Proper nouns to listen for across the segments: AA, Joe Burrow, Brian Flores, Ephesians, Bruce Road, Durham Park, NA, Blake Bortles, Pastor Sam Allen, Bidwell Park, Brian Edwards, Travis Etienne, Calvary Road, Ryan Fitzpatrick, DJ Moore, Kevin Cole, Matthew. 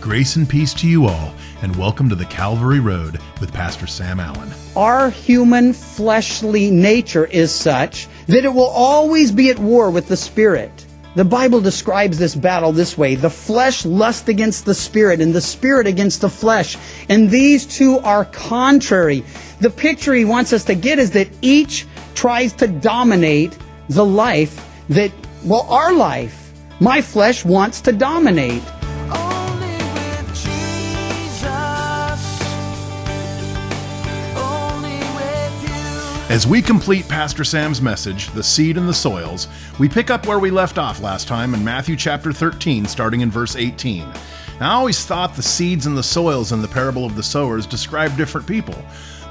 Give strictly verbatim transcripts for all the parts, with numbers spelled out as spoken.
Grace and peace to you all, and welcome to the Calvary Road with Pastor Sam Allen. Our human fleshly nature is such that it will always be at war with the Spirit. The Bible describes this battle this way: the flesh lusts against the Spirit, and the Spirit against the flesh. And these two are contrary. The picture he wants us to get is that each tries to dominate the life that, well, our life. My flesh wants to dominate. As we complete Pastor Sam's message, The Seed and the Soils, we pick up where we left off last time in Matthew chapter thirteen, starting in verse eighteen. Now, I always thought the seeds and the soils in the parable of the sowers describe different people.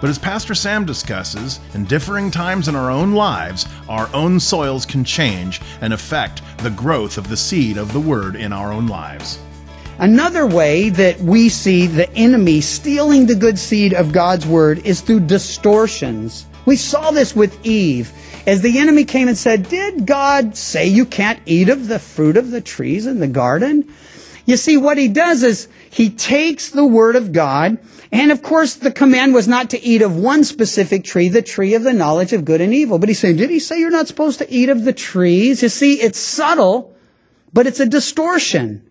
But as Pastor Sam discusses, in differing times in our own lives, our own soils can change and affect the growth of the seed of the Word in our own lives. Another way that we see the enemy stealing the good seed of God's Word is through distortions. We saw this with Eve, as the enemy came and said, "Did God say you can't eat of the fruit of the trees in the garden?" You see, what he does is he takes the Word of God, and of course the command was not to eat of one specific tree, the tree of the knowledge of good and evil. But he's saying, did he say you're not supposed to eat of the trees? You see, it's subtle, but it's a distortion.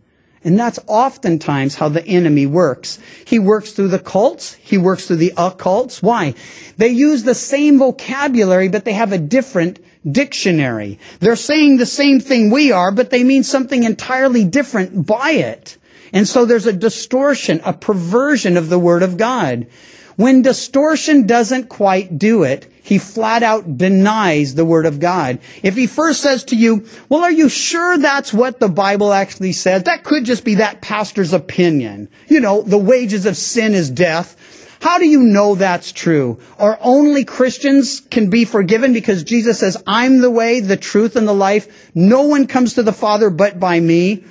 And that's oftentimes how the enemy works. He works through the cults. He works through the occults. Why? They use the same vocabulary, but they have a different dictionary. They're saying the same thing we are, but they mean something entirely different by it. And so there's a distortion, a perversion of the Word of God. When distortion doesn't quite do it, he flat out denies the Word of God. If he first says to you, well, are you sure that's what the Bible actually says? That could just be that pastor's opinion. You know, the wages of sin is death. How do you know that's true? Or only Christians can be forgiven because Jesus says, I'm the way, the truth, and the life. No one comes to the Father but by me.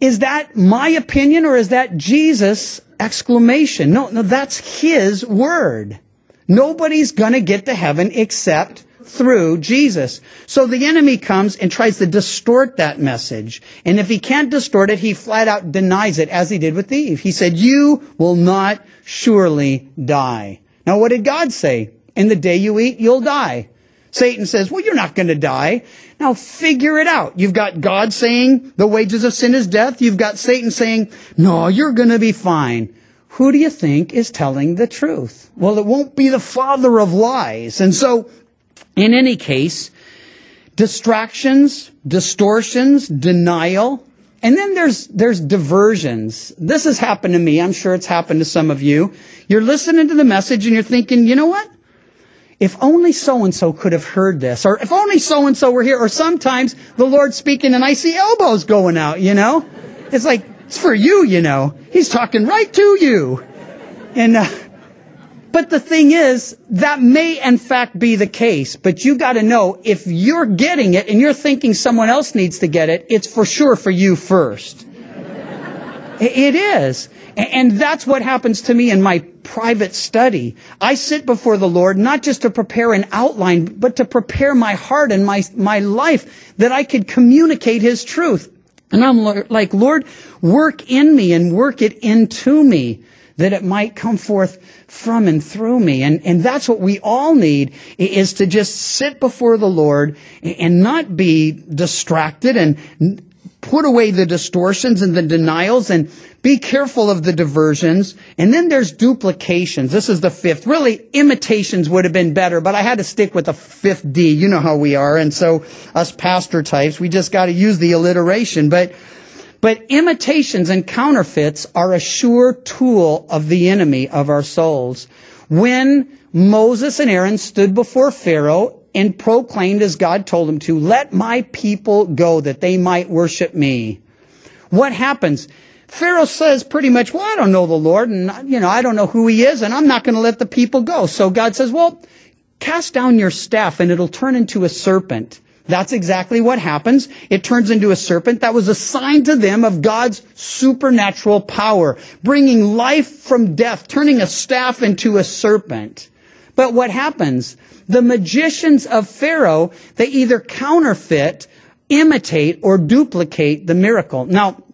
Is that my opinion, or is that Jesus' exclamation? No, no, that's his word. Nobody's going to get to heaven except through Jesus. So the enemy comes and tries to distort that message. And if he can't distort it, he flat out denies it, as he did with Eve. He said, you will not surely die. Now, what did God say? In the day you eat, you'll die. Satan says, well, you're not going to die. Now, figure it out. You've got God saying the wages of sin is death. You've got Satan saying, no, you're going to be fine. Who do you think is telling the truth? Well, it won't be the father of lies. And so, in any case, distractions, distortions, denial, and then there's there's diversions. This has happened to me. I'm sure it's happened to some of you. You're listening to the message and you're thinking, you know what? If only so-and-so could have heard this, or if only so-and-so were here, or sometimes the Lord's speaking and I see elbows going out, you know? It's like, it's for you, you know. He's talking right to you. And, uh, but the thing is, that may in fact be the case. But you got to know, if you're getting it and you're thinking someone else needs to get it, it's for sure for you first. It is. And that's what happens to me in my private study. I sit before the Lord, not just to prepare an outline, but to prepare my heart and my, my life that I could communicate his truth. And I'm like, Lord, work in me and work it into me, that it might come forth from and through me. And, and that's what we all need, is to just sit before the Lord and not be distracted, and put away the distortions and the denials, and be careful of the diversions. And then there's duplications. This is the fifth. Really, imitations would have been better, but I had to stick with the fifth D. You know how we are. And so us pastor types, we just got to use the alliteration. But, but imitations and counterfeits are a sure tool of the enemy of our souls. When Moses and Aaron stood before Pharaoh and proclaimed, as God told him to, let my people go that they might worship me, what happens? Pharaoh says pretty much, well, I don't know the Lord, and you know, I don't know who he is, and I'm not going to let the people go. So God says, well, cast down your staff and it'll turn into a serpent. That's exactly what happens. It turns into a serpent. That was a sign to them of God's supernatural power, bringing life from death, turning a staff into a serpent. But what happens? The magicians of Pharaoh, they either counterfeit, imitate, or duplicate the miracle. Now,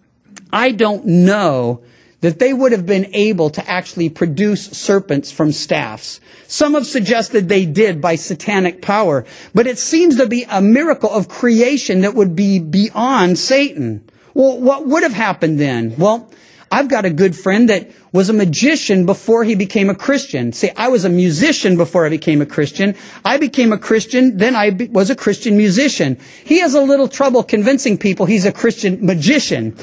I don't know that they would have been able to actually produce serpents from staffs. Some have suggested they did by satanic power, but it seems to be a miracle of creation that would be beyond Satan. Well, what would have happened then? Well, I've got a good friend that was a magician before he became a Christian. See, I was a musician before I became a Christian. I became a Christian, then I was a Christian musician. He has a little trouble convincing people he's a Christian magician,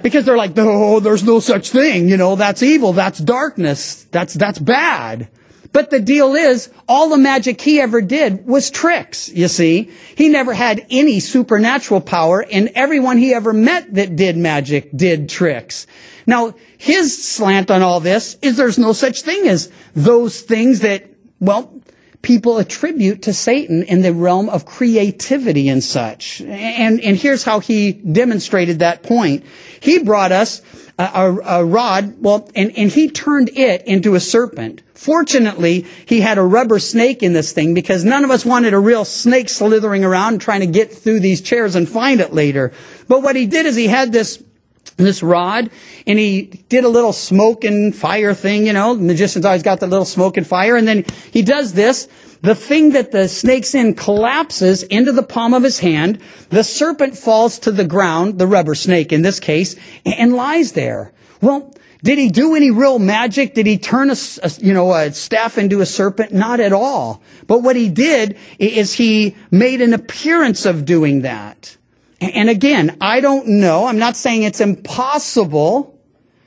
because they're like, no, there's no such thing. You know, that's evil. That's darkness. That's, that's bad. But the deal is, all the magic he ever did was tricks, you see. He never had any supernatural power, and everyone he ever met that did magic did tricks. Now, his slant on all this is there's no such thing as those things that, well, people attribute to Satan in the realm of creativity and such. And, and here's how he demonstrated that point. He brought us a, a, a rod, well, and, and he turned it into a serpent. Fortunately, he had a rubber snake in this thing, because none of us wanted a real snake slithering around trying to get through these chairs and find it later. But what he did is he had this this rod, and he did a little smoke and fire thing, you know. Magicians always got the little smoke and fire. And then he does this. The thing that the snake's in collapses into the palm of his hand. The serpent falls to the ground, the rubber snake in this case, and lies there. Well, did he do any real magic? Did he turn a, a, you know, a staff into a serpent? Not at all. But what he did is he made an appearance of doing that. And again, I don't know. I'm not saying it's impossible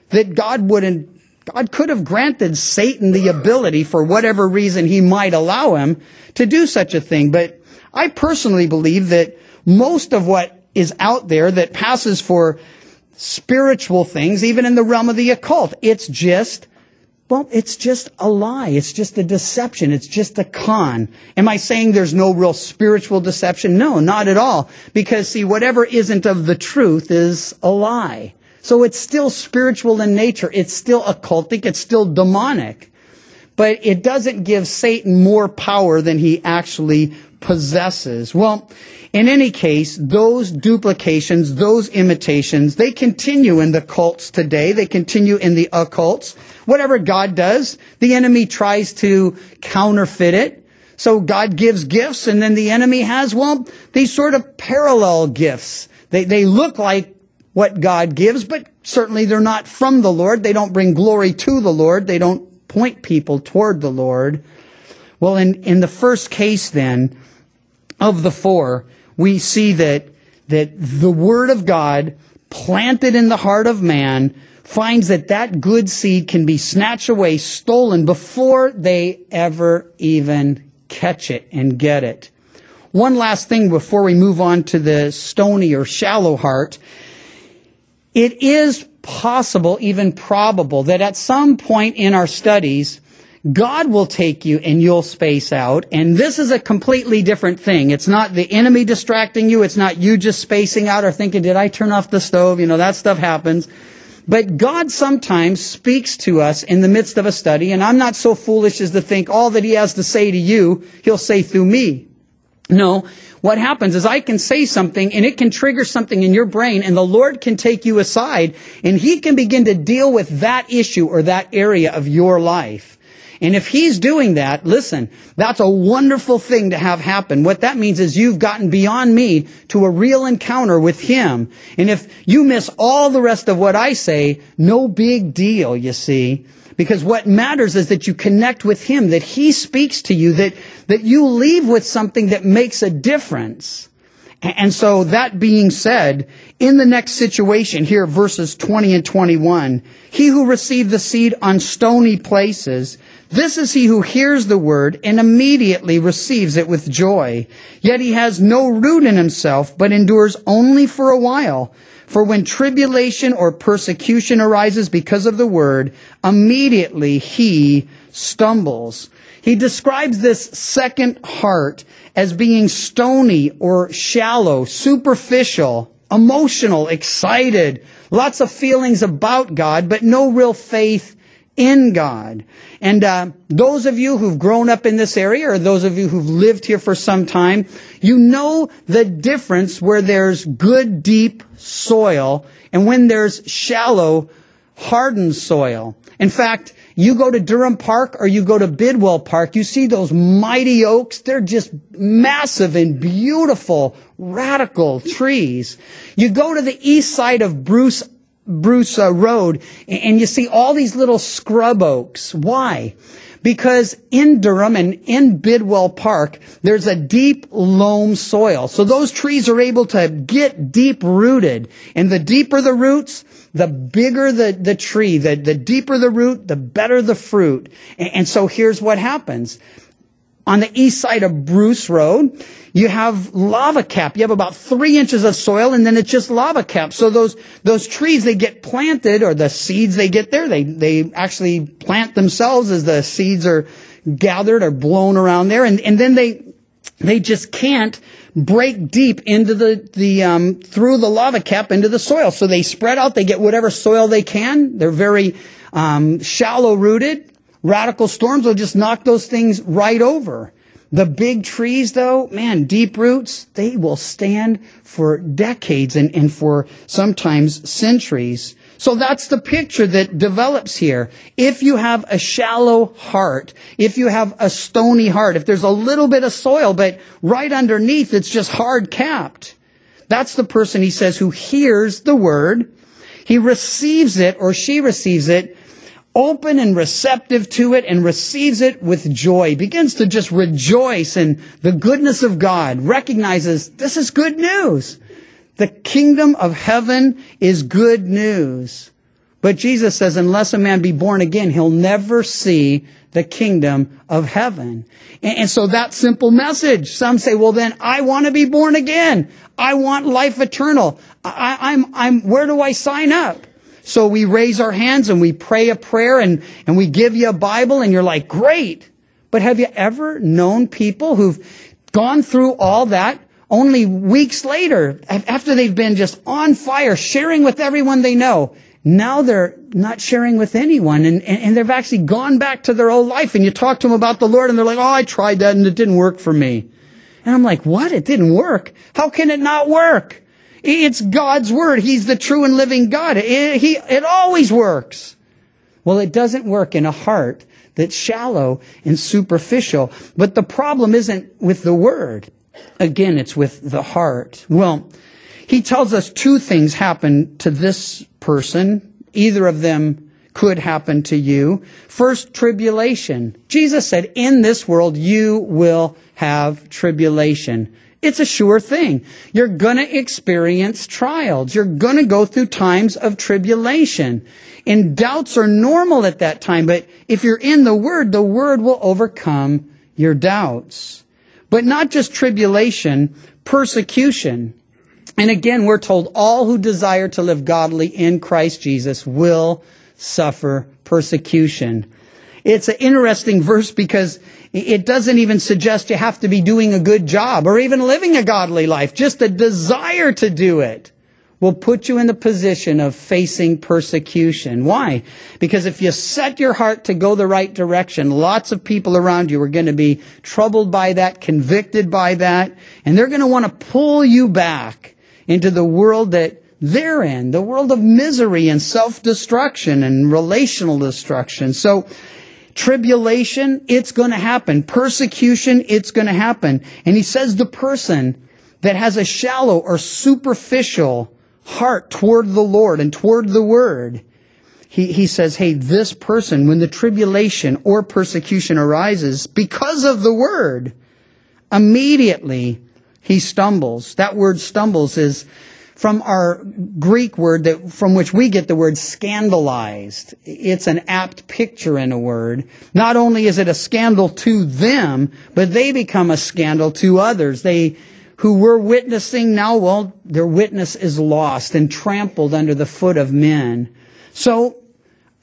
that God wouldn't, God could have granted Satan the ability, for whatever reason he might allow him, to do such a thing. But I personally believe that most of what is out there that passes for spiritual things, even in the realm of the occult, it's just, well, it's just a lie. It's just a deception. It's just a con. Am I saying there's no real spiritual deception? No, not at all. Because, see, whatever isn't of the truth is a lie. So it's still spiritual in nature. It's still occultic. It's still demonic. But it doesn't give Satan more power than he actually possesses. Well, in any case, those duplications, those imitations, they continue in the cults today. They continue in the occults. Whatever God does, the enemy tries to counterfeit it. So God gives gifts, and then the enemy has, well, these sort of parallel gifts. They, they look like what God gives, but certainly they're not from the Lord. They don't bring glory to the Lord. They don't point people toward the Lord. Well, in, in the first case, then, of the four, we see that that the Word of God planted in the heart of man finds that that good seed can be snatched away, stolen, before they ever even catch it and get it. One last thing before we move on to the stony or shallow heart. It is possible, even probable, that at some point in our studies, God will take you and you'll space out. And this is a completely different thing. It's not the enemy distracting you. It's not you just spacing out or thinking, did I turn off the stove? You know, that stuff happens. But God sometimes speaks to us in the midst of a study. And I'm not so foolish as to think all that he has to say to you, he'll say through me. No, what happens is I can say something and it can trigger something in your brain, and the Lord can take you aside and he can begin to deal with that issue or that area of your life. And if he's doing that, listen, that's a wonderful thing to have happen. What that means is you've gotten beyond me to a real encounter with him. And if you miss all the rest of what I say, no big deal, you see. Because what matters is that you connect with him, that he speaks to you, that, that you leave with something that makes a difference. And so that being said, in the next situation here, verses twenty and twenty-one, he who received the seed on stony places, this is he who hears the word and immediately receives it with joy. Yet he has no root in himself, but endures only for a while. For when tribulation or persecution arises because of the word, immediately he stumbles. He describes this second heart as being stony or shallow, superficial, emotional, excited, lots of feelings about God, but no real faith in God. And uh, those of you who've grown up in this area, or those of you who've lived here for some time, you know the difference where there's good, deep soil, and when there's shallow hardened soil. In fact, you go to Durham Park or you go to Bidwell Park, you see those mighty oaks. They're just massive and beautiful, radical trees. You go to the east side of Bruce Bruce Road and you see all these little scrub oaks. Why? Because in Durham and in Bidwell Park, there's a deep loam soil. So those trees are able to get deep rooted. And the deeper the roots, the bigger the, the tree, the, the deeper the root, the better the fruit. And, and so here's what happens. On the east side of Bruce Road, you have lava cap. You have about three inches of soil, and then it's just lava cap. So those those trees, they get planted, or the seeds they get there, they they actually plant themselves as the seeds are gathered or blown around there, and and then they they just can't break deep into the the um, through the lava cap into the soil. So they spread out. They get whatever soil they can. They're very um, shallow rooted. Radical storms will just knock those things right over. The big trees, though, man, deep roots, they will stand for decades and, and for sometimes centuries. So that's the picture that develops here. If you have a shallow heart, if you have a stony heart, if there's a little bit of soil, but right underneath it's just hard capped, that's the person, he says, who hears the word, he receives it, or she receives it, open and receptive to it, and receives it with joy, begins to just rejoice in the goodness of God, recognizes this is good news. The kingdom of heaven is good news. But Jesus says, unless a man be born again, he'll never see the kingdom of heaven. And, and so that simple message, some say, well, then I want to be born again. I want life eternal. I, I'm, I'm, where do I sign up? So we raise our hands and we pray a prayer and, and we give you a Bible and you're like, great. But have you ever known people who've gone through all that only weeks later, after they've been just on fire, sharing with everyone they know? Now they're not sharing with anyone, and, and, and they've actually gone back to their old life, and you talk to them about the Lord and they're like, oh, I tried that and it didn't work for me. And I'm like, what? It didn't work? How can it not work? It's God's word. He's the true and living God. It, he, it always works. Well, it doesn't work in a heart that's shallow and superficial. But the problem isn't with the word. Again, it's with the heart. Well, he tells us two things happen to this person. Either of them could happen to you. First, tribulation. Jesus said, in this world, you will have tribulation. It's a sure thing. You're going to experience trials. You're going to go through times of tribulation. And doubts are normal at that time. But if you're in the Word, the Word will overcome your doubts. But not just tribulation, persecution. And again, we're told all who desire to live godly in Christ Jesus will suffer persecution. It's an interesting verse because it doesn't even suggest you have to be doing a good job or even living a godly life. Just a desire to do it will put you in the position of facing persecution. Why? Because if you set your heart to go the right direction, lots of people around you are going to be troubled by that, convicted by that, and they're going to want to pull you back into the world that they're in, the world of misery and self-destruction and relational destruction. So, tribulation, it's going to happen. Persecution, it's going to happen. And he says the person that has a shallow or superficial heart toward the Lord and toward the Word, he, he says, hey, this person, when the tribulation or persecution arises because of the Word, immediately he stumbles. That word stumbles is from our Greek word that, from which we get the word scandalized. It's an apt picture in a word. Not only is it a scandal to them, but they become a scandal to others. They who were witnessing now, well, their witness is lost and trampled under the foot of men. So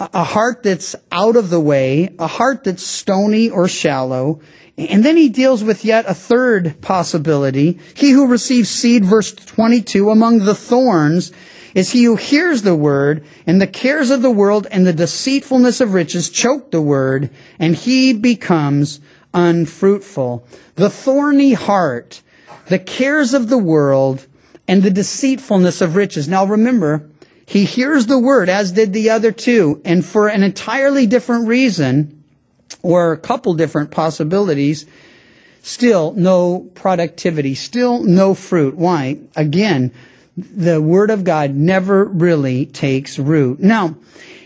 a heart that's out of the way, a heart that's stony or shallow. And then he deals with yet a third possibility. He who receives seed, verse twenty-two, among the thorns is he who hears the word, and the cares of the world and the deceitfulness of riches choke the word, and he becomes unfruitful. The thorny heart, the cares of the world, and the deceitfulness of riches. Now remember, He hears the word, as did the other two, and for an entirely different reason, or a couple different possibilities, still no productivity, still no fruit. Why? Again, the word of God never really takes root. Now,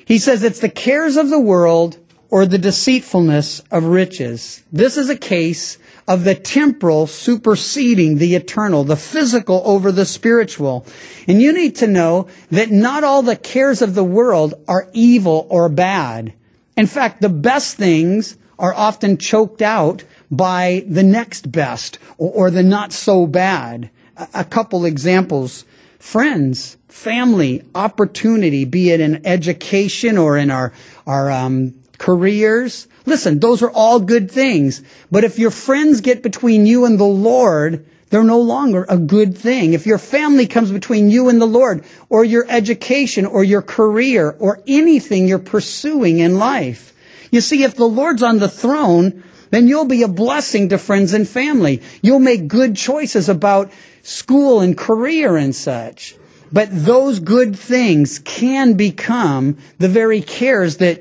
he says it's the cares of the world or the deceitfulness of riches. This is a case of the temporal superseding the eternal, the physical over the spiritual. And you need to know that not all the cares of the world are evil or bad. In fact, the best things are often choked out by the next best or the not so bad. A couple examples. Friends, family, opportunity, be it in education or in our, our, um, careers. Listen, those are all good things. But if your friends get between you and the Lord, they're no longer a good thing. If your family comes between you and the Lord, or your education, or your career, or anything you're pursuing in life. You see, if the Lord's on the throne, then you'll be a blessing to friends and family. You'll make good choices about school and career and such. But those good things can become the very cares that,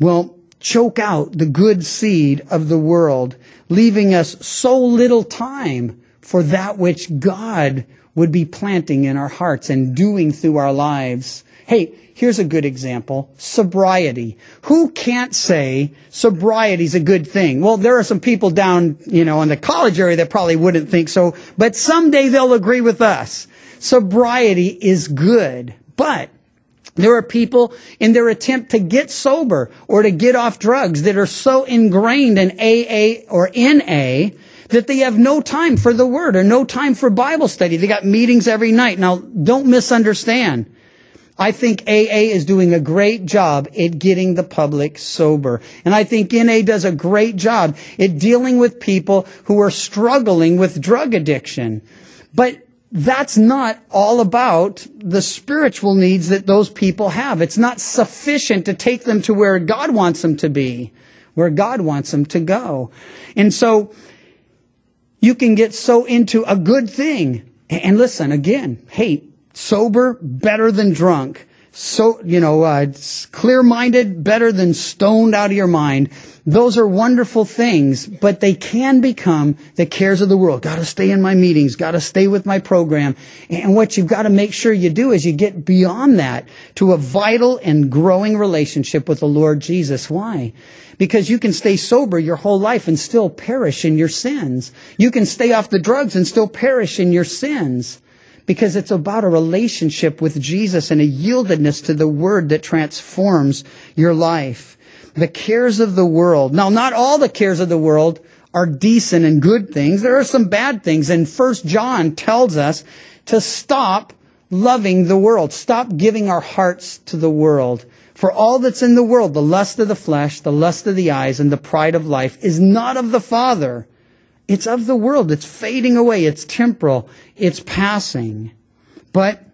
well, choke out the good seed of the world, leaving us so little time for that which God would be planting in our hearts and doing through our lives. Hey, here's a good example. Sobriety. Who can't say sobriety's a good thing? Well, there are some people down, you know, in the college area that probably wouldn't think so, but someday they'll agree with us. Sobriety is good, but there are people in their attempt to get sober or to get off drugs that are so ingrained in A A or N A that they have no time for the word or no time for Bible study. They got meetings every night. Now, don't misunderstand. I think A A is doing a great job at getting the public sober. And I think N A does a great job at dealing with people who are struggling with drug addiction. But that's not all about the spiritual needs that those people have. It's not sufficient to take them to where God wants them to be, where God wants them to go. And so you can get so into a good thing. And listen, again, hey, sober, better than drunk. So, you know, uh, clear-minded, better than stoned out of your mind. Those are wonderful things, but they can become the cares of the world. Got to stay in my meetings. Got to stay with my program. And what you've got to make sure you do is you get beyond that to a vital and growing relationship with the Lord Jesus. Why? Because you can stay sober your whole life and still perish in your sins. You can stay off the drugs and still perish in your sins. Because it's about a relationship with Jesus and a yieldedness to the word that transforms your life. The cares of the world. Now, not all the cares of the world are decent and good things. There are some bad things. And First John tells us to stop loving the world. Stop giving our hearts to the world. For all that's in the world, the lust of the flesh, the lust of the eyes, and the pride of life is not of the Father. It's of the world. It's fading away. It's temporal. It's passing. But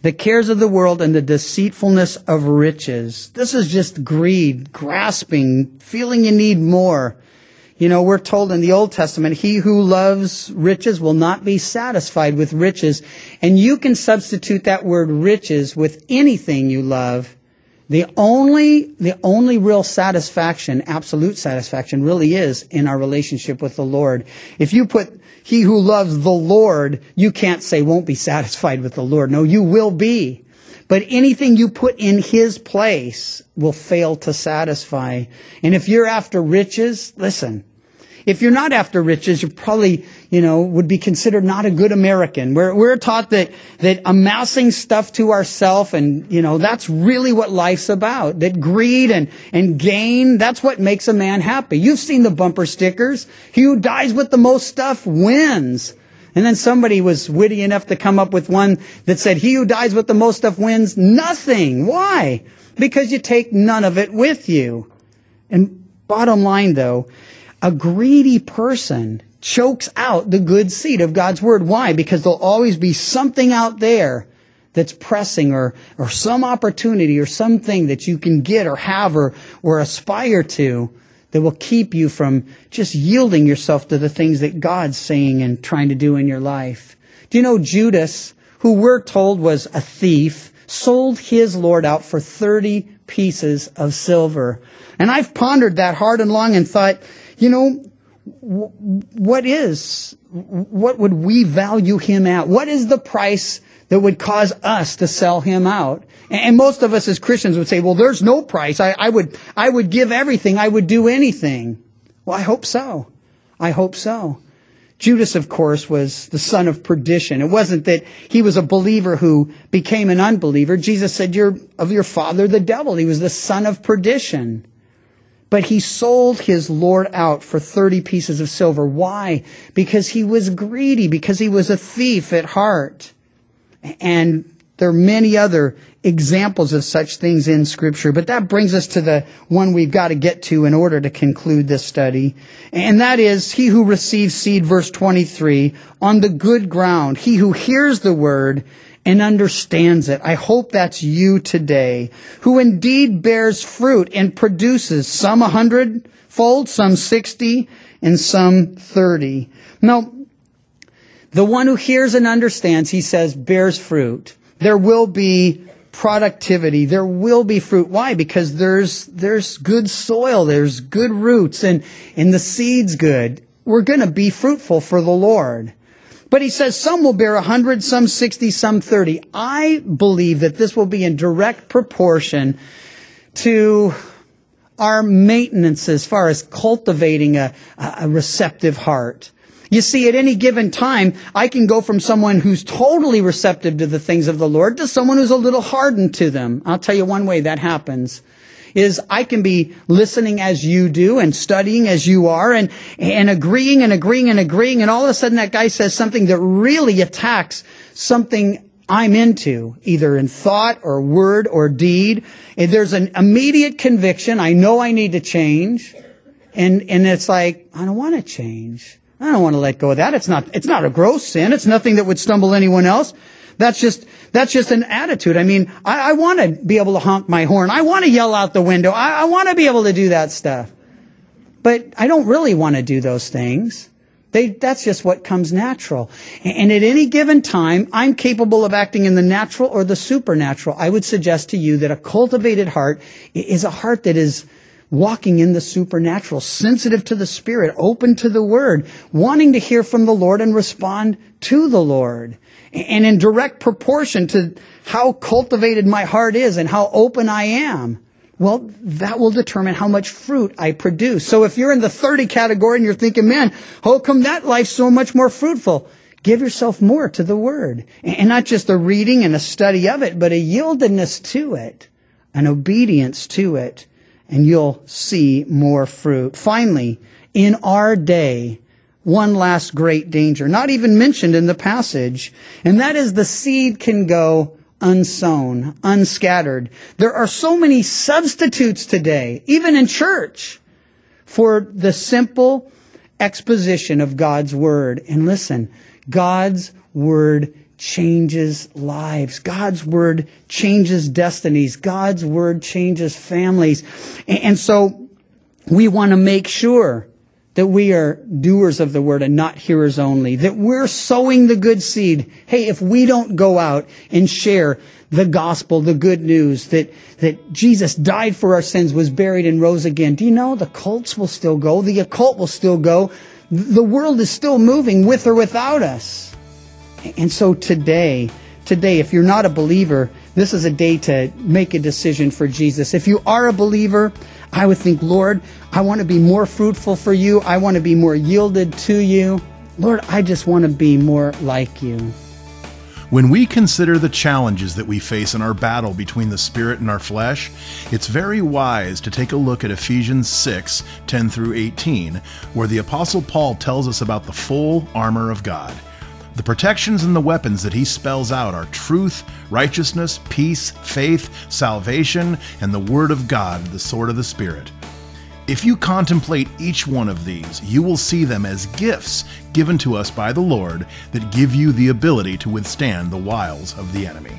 the cares of the world and the deceitfulness of riches. This is just greed, grasping, feeling you need more. You know, we're told in the Old Testament, he who loves riches will not be satisfied with riches. And you can substitute that word riches with anything you love. The only, the only real satisfaction, absolute satisfaction, really is in our relationship with the Lord. If you put he who loves the Lord, you can't say won't be satisfied with the Lord. No, you will be. But anything you put in his place will fail to satisfy. And if you're after riches, listen, if you're not after riches, you probably, you know, would be considered not a good American. We're, we're taught that, that amassing stuff to ourselves and, you know, that's really what life's about. That greed and, and gain, that's what makes a man happy. You've seen the bumper stickers. He who dies with the most stuff wins. And then somebody was witty enough to come up with one that said, he who dies with the most stuff wins nothing. Why? Because you take none of it with you. And bottom line, though, a greedy person chokes out the good seed of God's word. Why? Because there'll always be something out there that's pressing or, or some opportunity or something that you can get or have or, or aspire to that will keep you from just yielding yourself to the things that God's saying and trying to do in your life. Do you know Judas, who we're told was a thief, sold his Lord out for thirty pieces of silver. And I've pondered that hard and long and thought, you know, what is, what would we value him at? What is the price that would cause us to sell him out? And most of us as Christians would say, well, there's no price. I, I would, I would give everything. I would do anything. Well, I hope so. I hope so. Judas, of course, was the son of perdition. It wasn't that he was a believer who became an unbeliever. Jesus said, you're of your father, the devil. He was the son of perdition. But he sold his Lord out for thirty pieces of silver. Why? Because he was greedy, because he was a thief at heart. And there are many other examples of such things in Scripture. But that brings us to the one we've got to get to in order to conclude this study. And that is, he who receives seed, verse twenty-three, on the good ground, he who hears the word and understands it. I hope that's you today, who indeed bears fruit and produces some a hundredfold, some sixty, and some thirty. Now, the one who hears and understands, he says, bears fruit. There will be productivity. There will be fruit. Why? Because there's there's good soil, there's good roots, and, and the seed's good. We're going to be fruitful for the Lord. But he says some will bear a hundred, some sixty, some thirty. I believe that this will be in direct proportion to our maintenance as far as cultivating a, a receptive heart. You see, at any given time, I can go from someone who's totally receptive to the things of the Lord to someone who's a little hardened to them. I'll tell you one way that happens is I can be listening as you do and studying as you are and, and agreeing and agreeing and agreeing. And all of a sudden that guy says something that really attacks something I'm into, either in thought or word or deed. And there's an immediate conviction. I know I need to change. And, and it's like, I don't want to change. I don't want to let go of that. It's not, it's not a gross sin. It's nothing that would stumble anyone else. That's just, that's just an attitude. I mean, I, I want to be able to honk my horn. I want to yell out the window. I, I want to be able to do that stuff. But I don't really want to do those things. They, that's just what comes natural. And, and at any given time, I'm capable of acting in the natural or the supernatural. I would suggest to you that a cultivated heart is a heart that is walking in the supernatural, sensitive to the Spirit, open to the Word, wanting to hear from the Lord and respond to the Lord. And in direct proportion to how cultivated my heart is and how open I am, well, that will determine how much fruit I produce. So if you're in the thirty category and you're thinking, man, how come that life's so much more fruitful? Give yourself more to the Word. And not just a reading and a study of it, but a yieldedness to it, an obedience to it. And you'll see more fruit. Finally, in our day, one last great danger, not even mentioned in the passage, and that is the seed can go unsown, unscattered. There are so many substitutes today, even in church, for the simple exposition of God's Word. And listen, God's Word changes lives. God's Word changes destinies. God's Word changes families. And so we want to make sure that we are doers of the Word and not hearers only, that we're sowing the good seed. Hey, if we don't go out and share the gospel, the good news, that, that Jesus died for our sins, was buried, and rose again, do you know the cults will still go? The occult will still go. The world is still moving with or without us. And so today, today, if you're not a believer, this is a day to make a decision for Jesus. If you are a believer, I would think, Lord, I want to be more fruitful for you. I want to be more yielded to you. Lord, I just want to be more like you. When we consider the challenges that we face in our battle between the spirit and our flesh, it's very wise to take a look at Ephesians six, ten through eighteen, where the Apostle Paul tells us about the full armor of God. The protections and the weapons that he spells out are truth, righteousness, peace, faith, salvation, and the Word of God, the sword of the Spirit. If you contemplate each one of these, you will see them as gifts given to us by the Lord that give you the ability to withstand the wiles of the enemy.